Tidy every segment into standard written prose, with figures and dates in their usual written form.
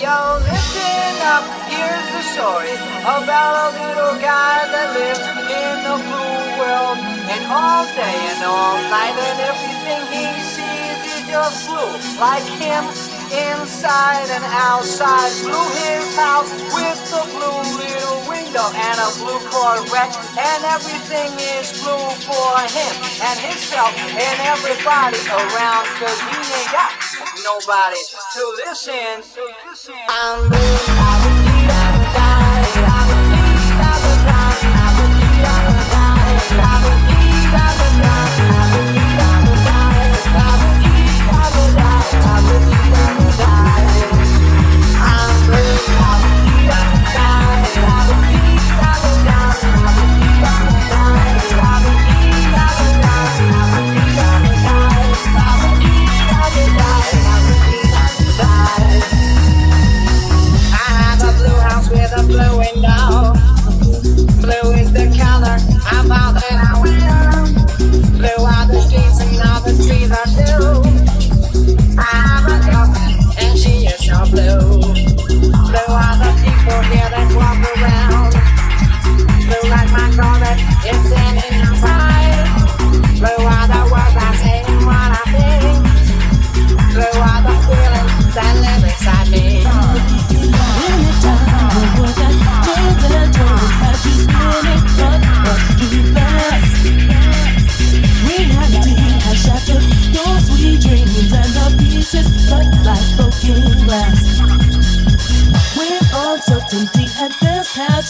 young, listen up, here's the story about a little guy that lives in a blue world. And all day and all night, and everything he sees is just blue, like him, inside and outside. Blew his house with a blue little window and a blue Corvette, and everything is blue for him and himself and everybody around, cause he ain't got nobody to listen. I'm blue.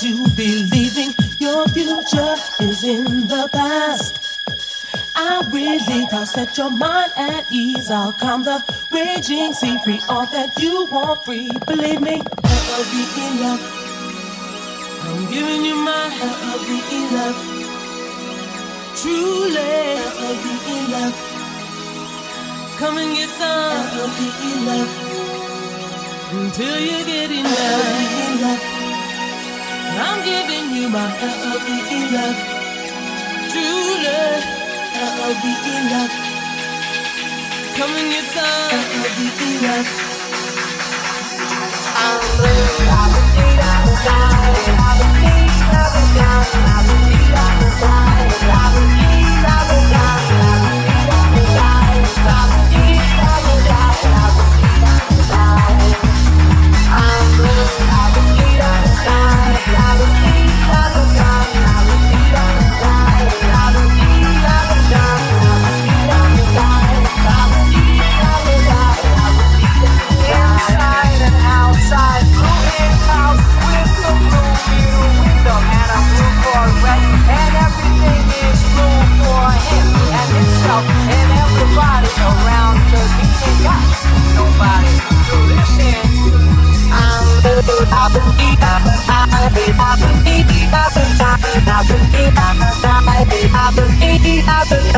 You believing your future is in the past. I really can't set your mind at ease. I'll calm the raging sea, free all that you want free. Believe me, I'll be in love. I'm giving you my heart. I'll be in love. Truly, I'll be in love. Come and get some. I'll be in love until you get enough. I'll be in love. I'm giving you my L-O-V-E love, true love, L-O-V-E love. Come and get some L-O-V-E love. I'm blue, I would need I would die, I would need I would die, I would need I would die, I would need I would die, I would need I would die, I would need I would die, I would need I would die. I'm blue, I would need I would die. I would need, I would die, I would need, I would die, I would need, I would die, I would need, I would die, I would need, I would die, I would need, I would die. Inside and outside, blue in house with the blue little window and a blue Corvette, and everything is blue for him and himself and everybody around, cause he ain't got nobody to listen. I believe